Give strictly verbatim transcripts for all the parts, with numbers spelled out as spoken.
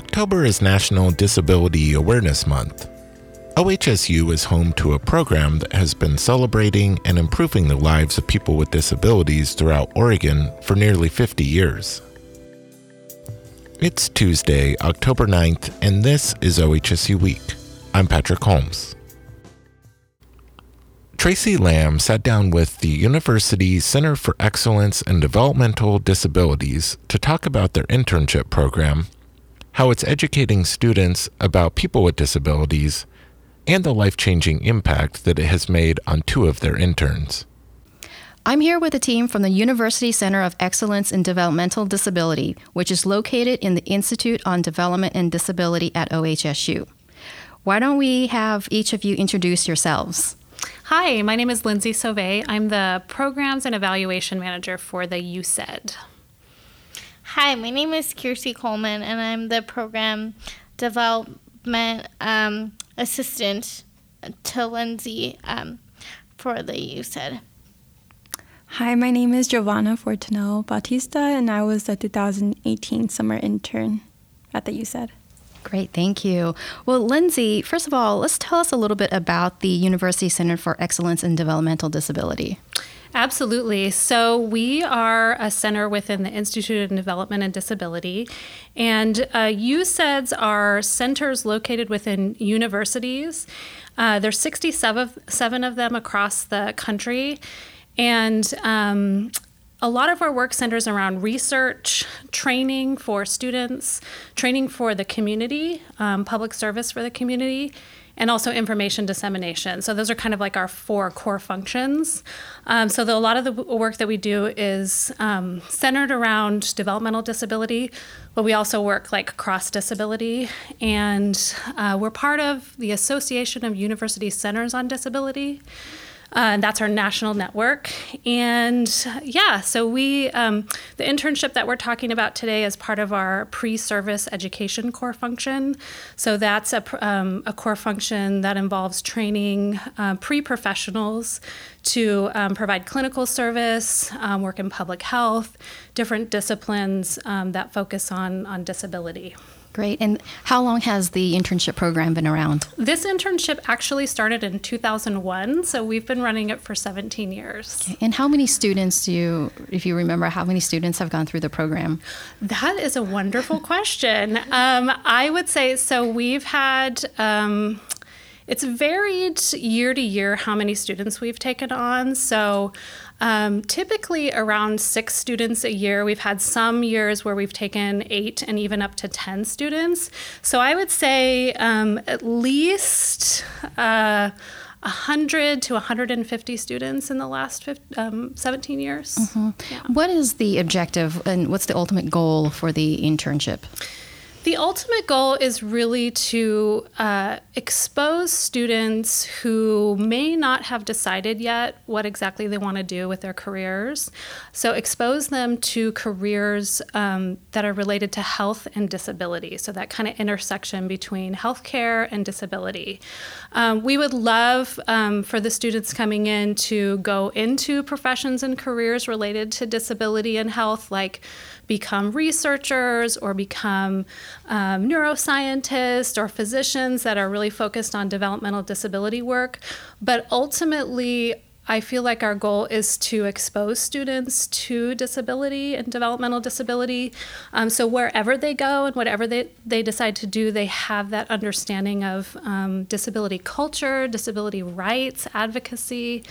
October is National Disability Awareness Month. O H S U is home to a program that has been celebrating and improving the lives of people with disabilities throughout Oregon for nearly fifty years. It's Tuesday, October ninth, and this is O H S U Week. I'm Patrick Holmes. Tracy Lamb sat down with the University Center for Excellence in Developmental Disabilities to talk about their internship program, how it's educating students about people with disabilities, and the life-changing impact that it has made on two of their interns. I'm here with a team from the University Center of Excellence in Developmental Disability, which is located in the Institute on Development and Disability at O H S U. Why don't we have each of you introduce yourselves? Hi, my name is Lindsay Sauvé. I'm the Programs and Evaluation Manager for the U C E D D. Hi, my name is Kiersey Coleman, and I'm the Program Development um, Assistant to Lindsay um, for the U C E D D. Hi, my name is Giovanna Fortinello Batista, and I was the two thousand eighteen summer intern at the U C E D D. Great, thank you. Well, Lindsay, first of all, let's tell us a little bit about the University Center for Excellence in Developmental Disability. Absolutely. So we are a center within the Institute of Development and Disability, and uh, U C E D Ds are centers located within universities. Uh, there's sixty-seven of them across the country, and um, a lot of our work centers around research, training for students, training for the community, um, public service for the community, and also information dissemination. So those are kind of like our four core functions. Um, so the, a lot of the work that we do is um, centered around developmental disability, but we also work like cross-disability. And uh, we're part of the Association of University Centers on Disability. Uh, and that's our national network. And yeah, so we, um, the internship that we're talking about today is part of our pre-service education core function. So that's a, um, a core function that involves training uh, pre-professionals to um, provide clinical service, um, work in public health, different disciplines um, that focus on, on disability. Great. And how long has the internship program been around? This internship actually started in two thousand one, so we've been running it for seventeen years. Okay. And how many students do you, if you remember, how many students have gone through the program? That is a wonderful question. Um, I would say, so we've had, um, it's varied year to year how many students we've taken on. So Um, typically around six students a year. We've had some years where we've taken eight and even up to ten students. So I would say um, at least uh, one hundred to one hundred fifty students in the last fifteen, um, seventeen years. Mm-hmm. Yeah. What is the objective and what's the ultimate goal for the internship? The ultimate goal is really to uh, expose students who may not have decided yet what exactly they want to do with their careers. So expose them to careers um, that are related to health and disability. So that kind of intersection between healthcare and disability. Um, we would love um, for the students coming in to go into professions and careers related to disability and health, like become researchers or become um, neuroscientists or physicians that are really focused on developmental disability work. But ultimately, I feel like our goal is to expose students to disability and developmental disability. Um, so wherever they go and whatever they, they decide to do, they have that understanding of um, disability culture, disability rights, advocacy.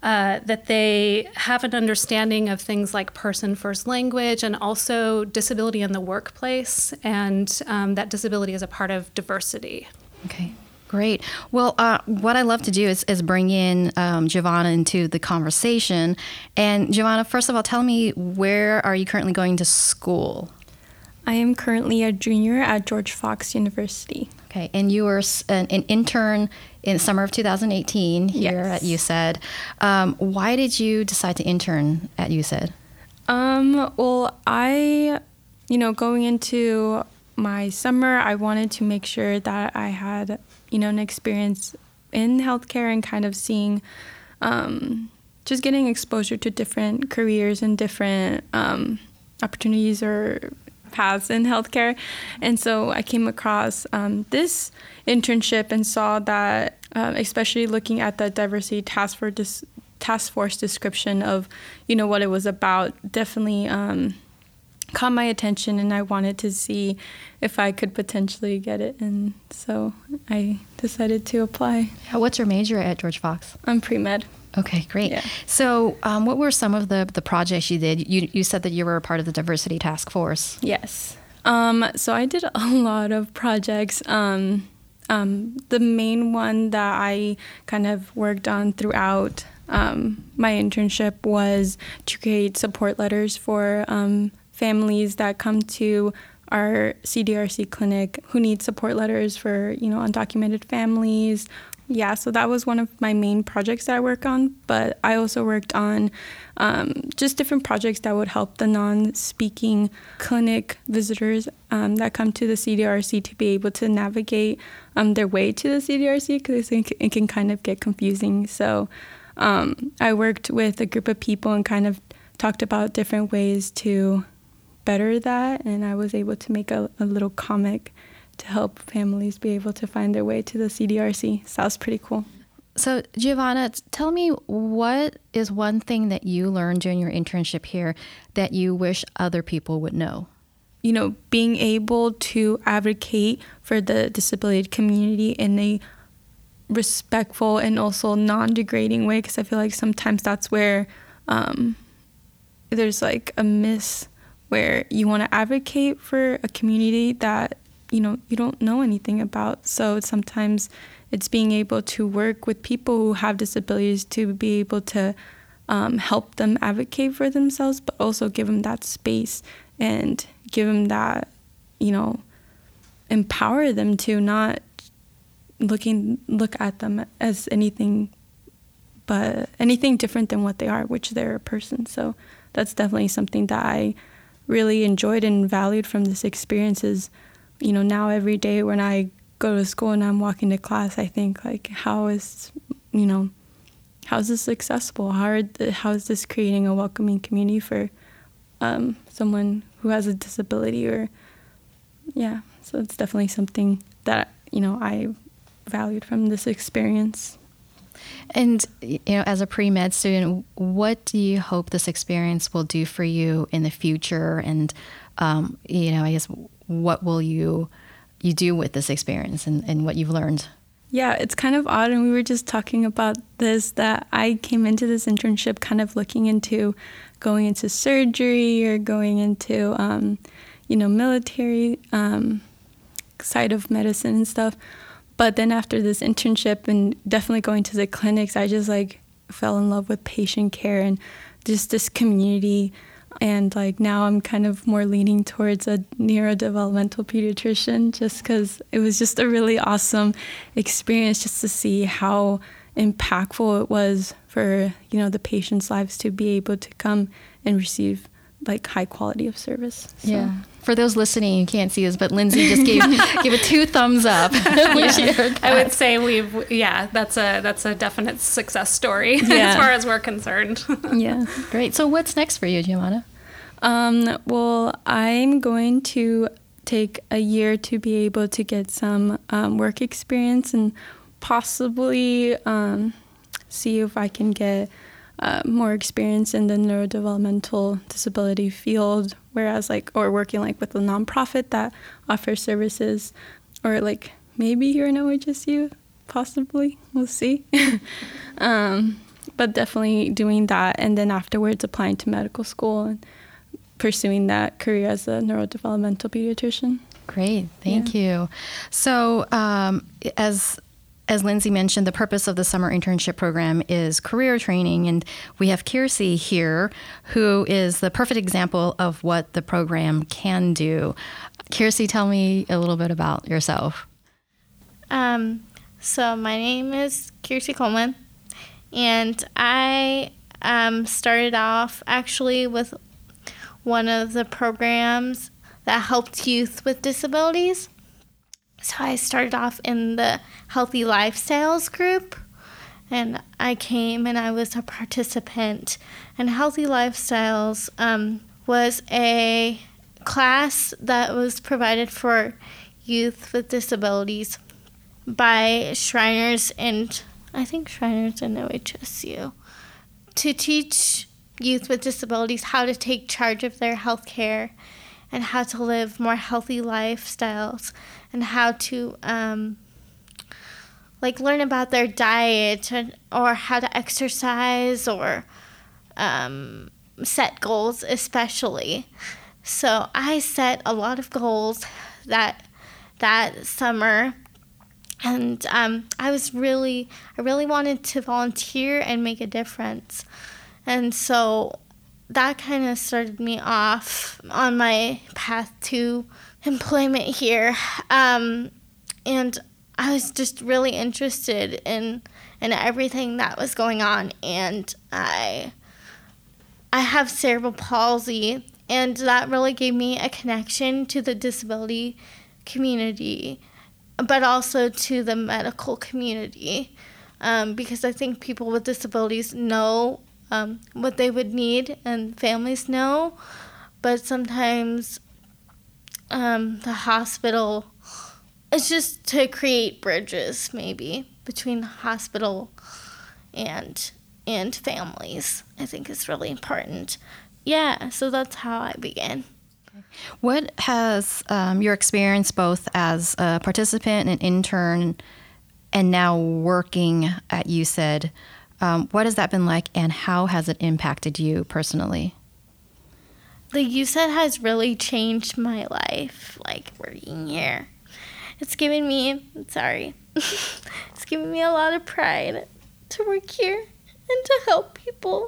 Uh, that they have an understanding of things like person-first language and also disability in the workplace, and um, that disability is a part of diversity. Okay, great. Well, uh, what I love to do is, is bring in um, Giovanna into the conversation. And Giovanna, first of all, tell me, where are you currently going to school? I am currently a junior at George Fox University. Okay, and you were an, an intern in the summer of two thousand eighteen here yes. at U C E D D. Um, why did you decide to intern at U C E D D? Um, well, I, you know, going into my summer, I wanted to make sure that I had, you know, an experience in healthcare and kind of seeing, um, just getting exposure to different careers and different um, opportunities or paths in healthcare. And so I came across um, this internship and saw that, uh, especially looking at the diversity task force, dis- task force description of, you know, what it was about, definitely um, caught my attention, and I wanted to see if I could potentially get it. And so I decided to apply. What's your major at George Fox? I'm pre-med. Okay, great. Yeah. So um, what were some of the, the projects you did? You you said that you were a part of the diversity task force. Yes. Um, so I did a lot of projects. Um, um, the main one that I kind of worked on throughout um, my internship was to create support letters for um, families that come to our C D R C clinic who need support letters for, you know, undocumented families. Yeah, so that was one of my main projects that I work on, but I also worked on um, just different projects that would help the non-speaking clinic visitors um, that come to the C D R C to be able to navigate um, their way to the C D R C, because it, it can kind of get confusing. So um, I worked with a group of people and kind of talked about different ways to better that, and I was able to make a, a little comic to help families be able to find their way to the C D R C. Sounds pretty cool. So, Giovanna, tell me, what is one thing that you learned during your internship here that you wish other people would know? You know, being able to advocate for the disability community in a respectful and also non-degrading way, because I feel like sometimes that's where um, there's like a miss, where you want to advocate for a community that, you know, you don't know anything about. So sometimes it's being able to work with people who have disabilities to be able to um, help them advocate for themselves, but also give them that space and give them that, you know, empower them to not looking look at them as anything but anything different than what they are, which they're a person. So that's definitely something that I really enjoyed and valued from this experience. Is, you know, now every day when I go to school and I'm walking to class, I think, like, how is, you know, how is this accessible? How, are th- how is this creating a welcoming community for um, someone who has a disability? Or, yeah, so it's definitely something that, you know, I valued from this experience. And, you know, as a pre-med student, what do you hope this experience will do for you in the future? And, um, you know, I guess, what will you you do with this experience and, and what you've learned? Yeah, it's kind of odd. And we were just talking about this, that I came into this internship kind of looking into going into surgery or going into, um, you know, military um, side of medicine and stuff. But then after this internship and definitely going to the clinics, I just like fell in love with patient care and just this community. And like now I'm kind of more leaning towards a neurodevelopmental pediatrician, just because it was just a really awesome experience just to see how impactful it was for, you know, the patients' lives to be able to come and receive like high quality of service. So. Yeah. For those listening, you can't see us, but Lindsay just gave gave it two thumbs up. Yeah. I would say we've, yeah, that's a that's a definite success story, yeah. As far as we're concerned. Yeah, great. So what's next for you, Giovanna? Um, well, I'm going to take a year to be able to get some um, work experience and possibly um, see if I can get Uh, more experience in the neurodevelopmental disability field, whereas like, or working like with a nonprofit that offers services, or like maybe here in O H S U, possibly, we'll see. um, but definitely doing that, and then afterwards applying to medical school and pursuing that career as a neurodevelopmental pediatrician. Great, thank yeah. you. So um, as As Lindsay mentioned, the purpose of the summer internship program is career training, and we have Kiersey here, who is the perfect example of what the program can do. Kiersey, tell me a little bit about yourself. Um, so my name is Kiersey Coleman, and I um, started off actually with one of the programs that helped youth with disabilities. So I started off in the Healthy Lifestyles group, and I came and I was a participant. And Healthy Lifestyles um, was a class that was provided for youth with disabilities by Shriners and I think Shriners and O H S U to teach youth with disabilities how to take charge of their health care and how to live more healthy lifestyles and how to um, like learn about their diet and, or how to exercise or um, set goals especially. So I set a lot of goals that that summer, and um, I was really, I really wanted to volunteer and make a difference. And so that kind of started me off on my path to employment here. Um, and I was just really interested in in everything that was going on. And I, I have cerebral palsy, and that really gave me a connection to the disability community, but also to the medical community, um, because I think people with disabilities know Um, what they would need, and families know, but sometimes um, the hospital, it's just to create bridges maybe between the hospital and and families, I think is really important. Yeah, so that's how I began. What has um, your experience both as a participant and intern and now working at U C E D D, Um, what has that been like, and how has it impacted you personally? The U C E D D has really changed my life, like working here. It's given me, sorry, it's given me a lot of pride to work here and to help people.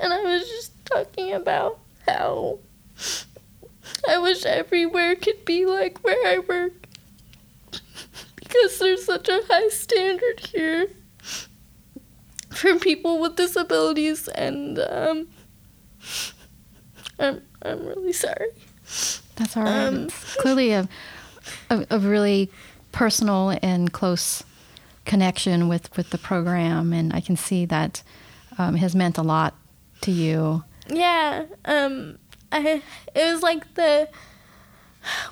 And I was just talking about how I wish everywhere could be like where I work, because there's such a high standard here for people with disabilities, and um, I'm I'm really sorry. That's all right. Um, it's clearly a, a a really personal and close connection with, with the program, and I can see that um, has meant a lot to you. Yeah. Um. I it was like the.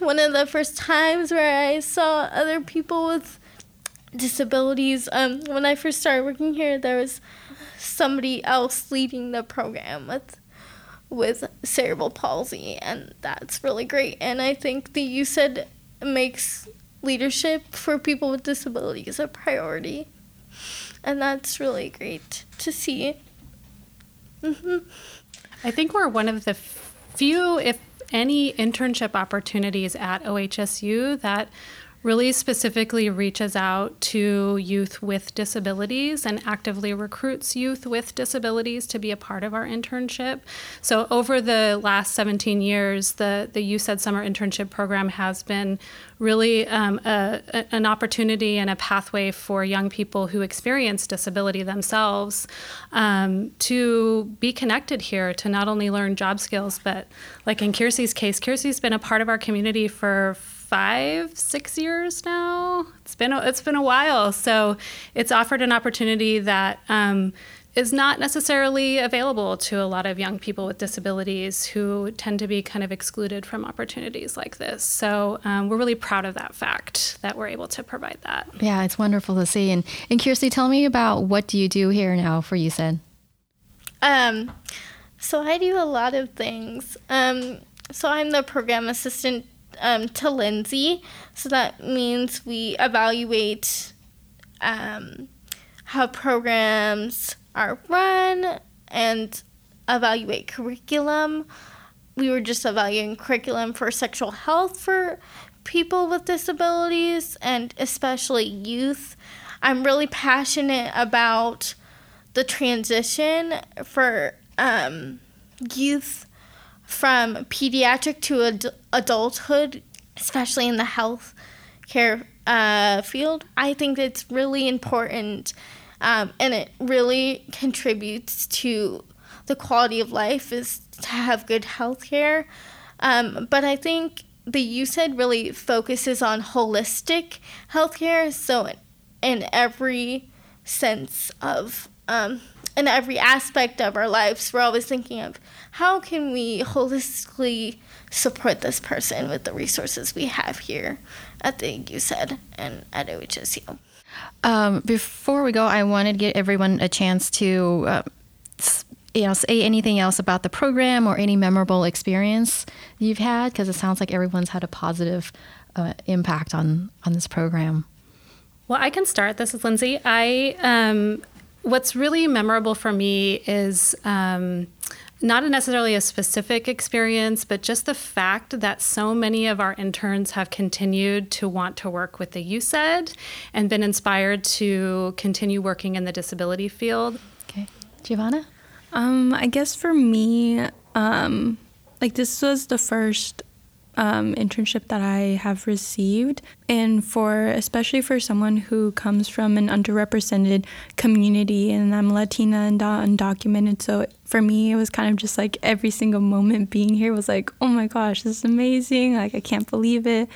One of the first times where I saw other people with disabilities. Um, when I first started working here, there was somebody else leading the program with with cerebral palsy, and that's really great. And I think the U C E D D makes leadership for people with disabilities a priority, and that's really great to see. Mm-hmm. I think we're one of the few, if any internship opportunities at O H S U that really specifically reaches out to youth with disabilities and actively recruits youth with disabilities to be a part of our internship. So over the last seventeen years, the, the U C E D D Summer Internship Program has been really um, a, a, an opportunity and a pathway for young people who experience disability themselves um, to be connected here, to not only learn job skills, but like in Kiersey's case, Kiersey's been a part of our community for Five, six years now. It's been a, it's been a while. So it's offered an opportunity that um, is not necessarily available to a lot of young people with disabilities who tend to be kind of excluded from opportunities like this. So um, we're really proud of that fact that we're able to provide that. Yeah, it's wonderful to see. And and Kiersey, tell me about what do you do here now for U C E D D? Um, so I do a lot of things. Um, so I'm the program assistant Um, to Lindsay, so that means we evaluate um, how programs are run and evaluate curriculum. We were just evaluating curriculum for sexual health for people with disabilities and especially youth. I'm really passionate about the transition for um, youth from pediatric to ad- adulthood, especially in the health care uh, field. I think it's really important, um, and it really contributes to the quality of life is to have good health care. Um, but I think the U C E D D really focuses on holistic health care, so in, in every sense of um, in every aspect of our lives, we're always thinking of how can we holistically support this person with the resources we have here at the U C E D D and at O H S U. Um, before we go, I wanted to give everyone a chance to uh, you know, say anything else about the program or any memorable experience you've had, because it sounds like everyone's had a positive uh, impact on, on this program. Well, I can start. This is Lindsay. I um, what's really memorable for me is um, not necessarily a specific experience, but just the fact that so many of our interns have continued to want to work with the U C E D D and been inspired to continue working in the disability field. Okay. Giovanna? Um, I guess for me, um, like this was the first Um, internship that I have received, and for especially for someone who comes from an underrepresented community, and I'm Latina and undocumented, so for me it was kind of just like every single moment being here was like, oh my gosh, this is amazing, like I can't believe it.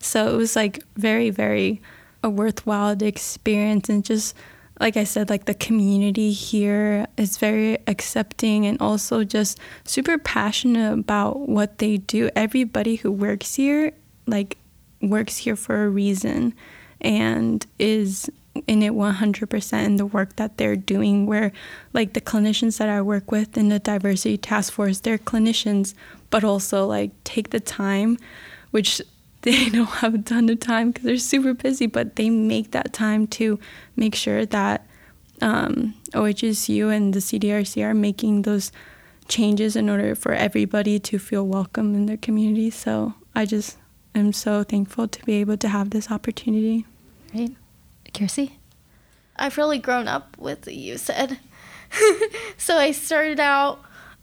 So it was like very very a worthwhile experience, and just like I said, like the community here is very accepting and also just super passionate about what they do. Everybody who works here, like works here for a reason and is in it one hundred percent in the work that they're doing, where like the clinicians that I work with in the diversity task force, they're clinicians, but also like take the time, which they don't have a ton of time because they're super busy, but they make that time to make sure that um, O H S U and the C D R C are making those changes in order for everybody to feel welcome in their community. So I just am so thankful to be able to have this opportunity. Right. Kiersey? I've really grown up with the U C E D D. So I started out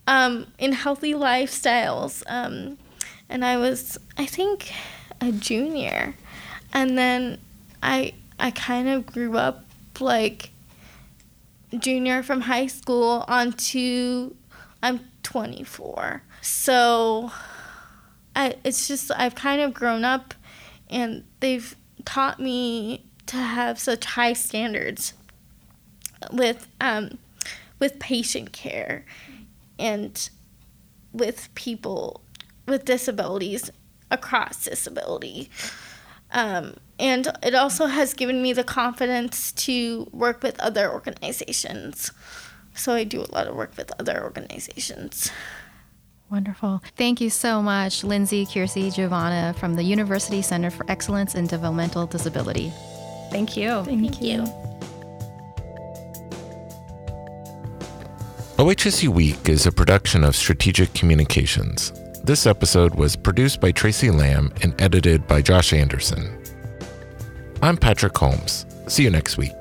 um, in healthy lifestyles, um, and I was, I think, a junior, and then I I kind of grew up like junior from high school onto I'm twenty-four, so I it's just I've kind of grown up, and they've taught me to have such high standards with um with patient care and with people with disabilities across disability. Um, and it also has given me the confidence to work with other organizations. So I do a lot of work with other organizations. Wonderful. Thank you so much, Lindsay, Kiersey, Giovanna, from the University Center for Excellence in Developmental Disability. Thank you. Thank, Thank you. you. O H S U Week is a production of Strategic Communications. This episode was produced by Tracy Lamb and edited by Josh Anderson. I'm Patrick Holmes. See you next week.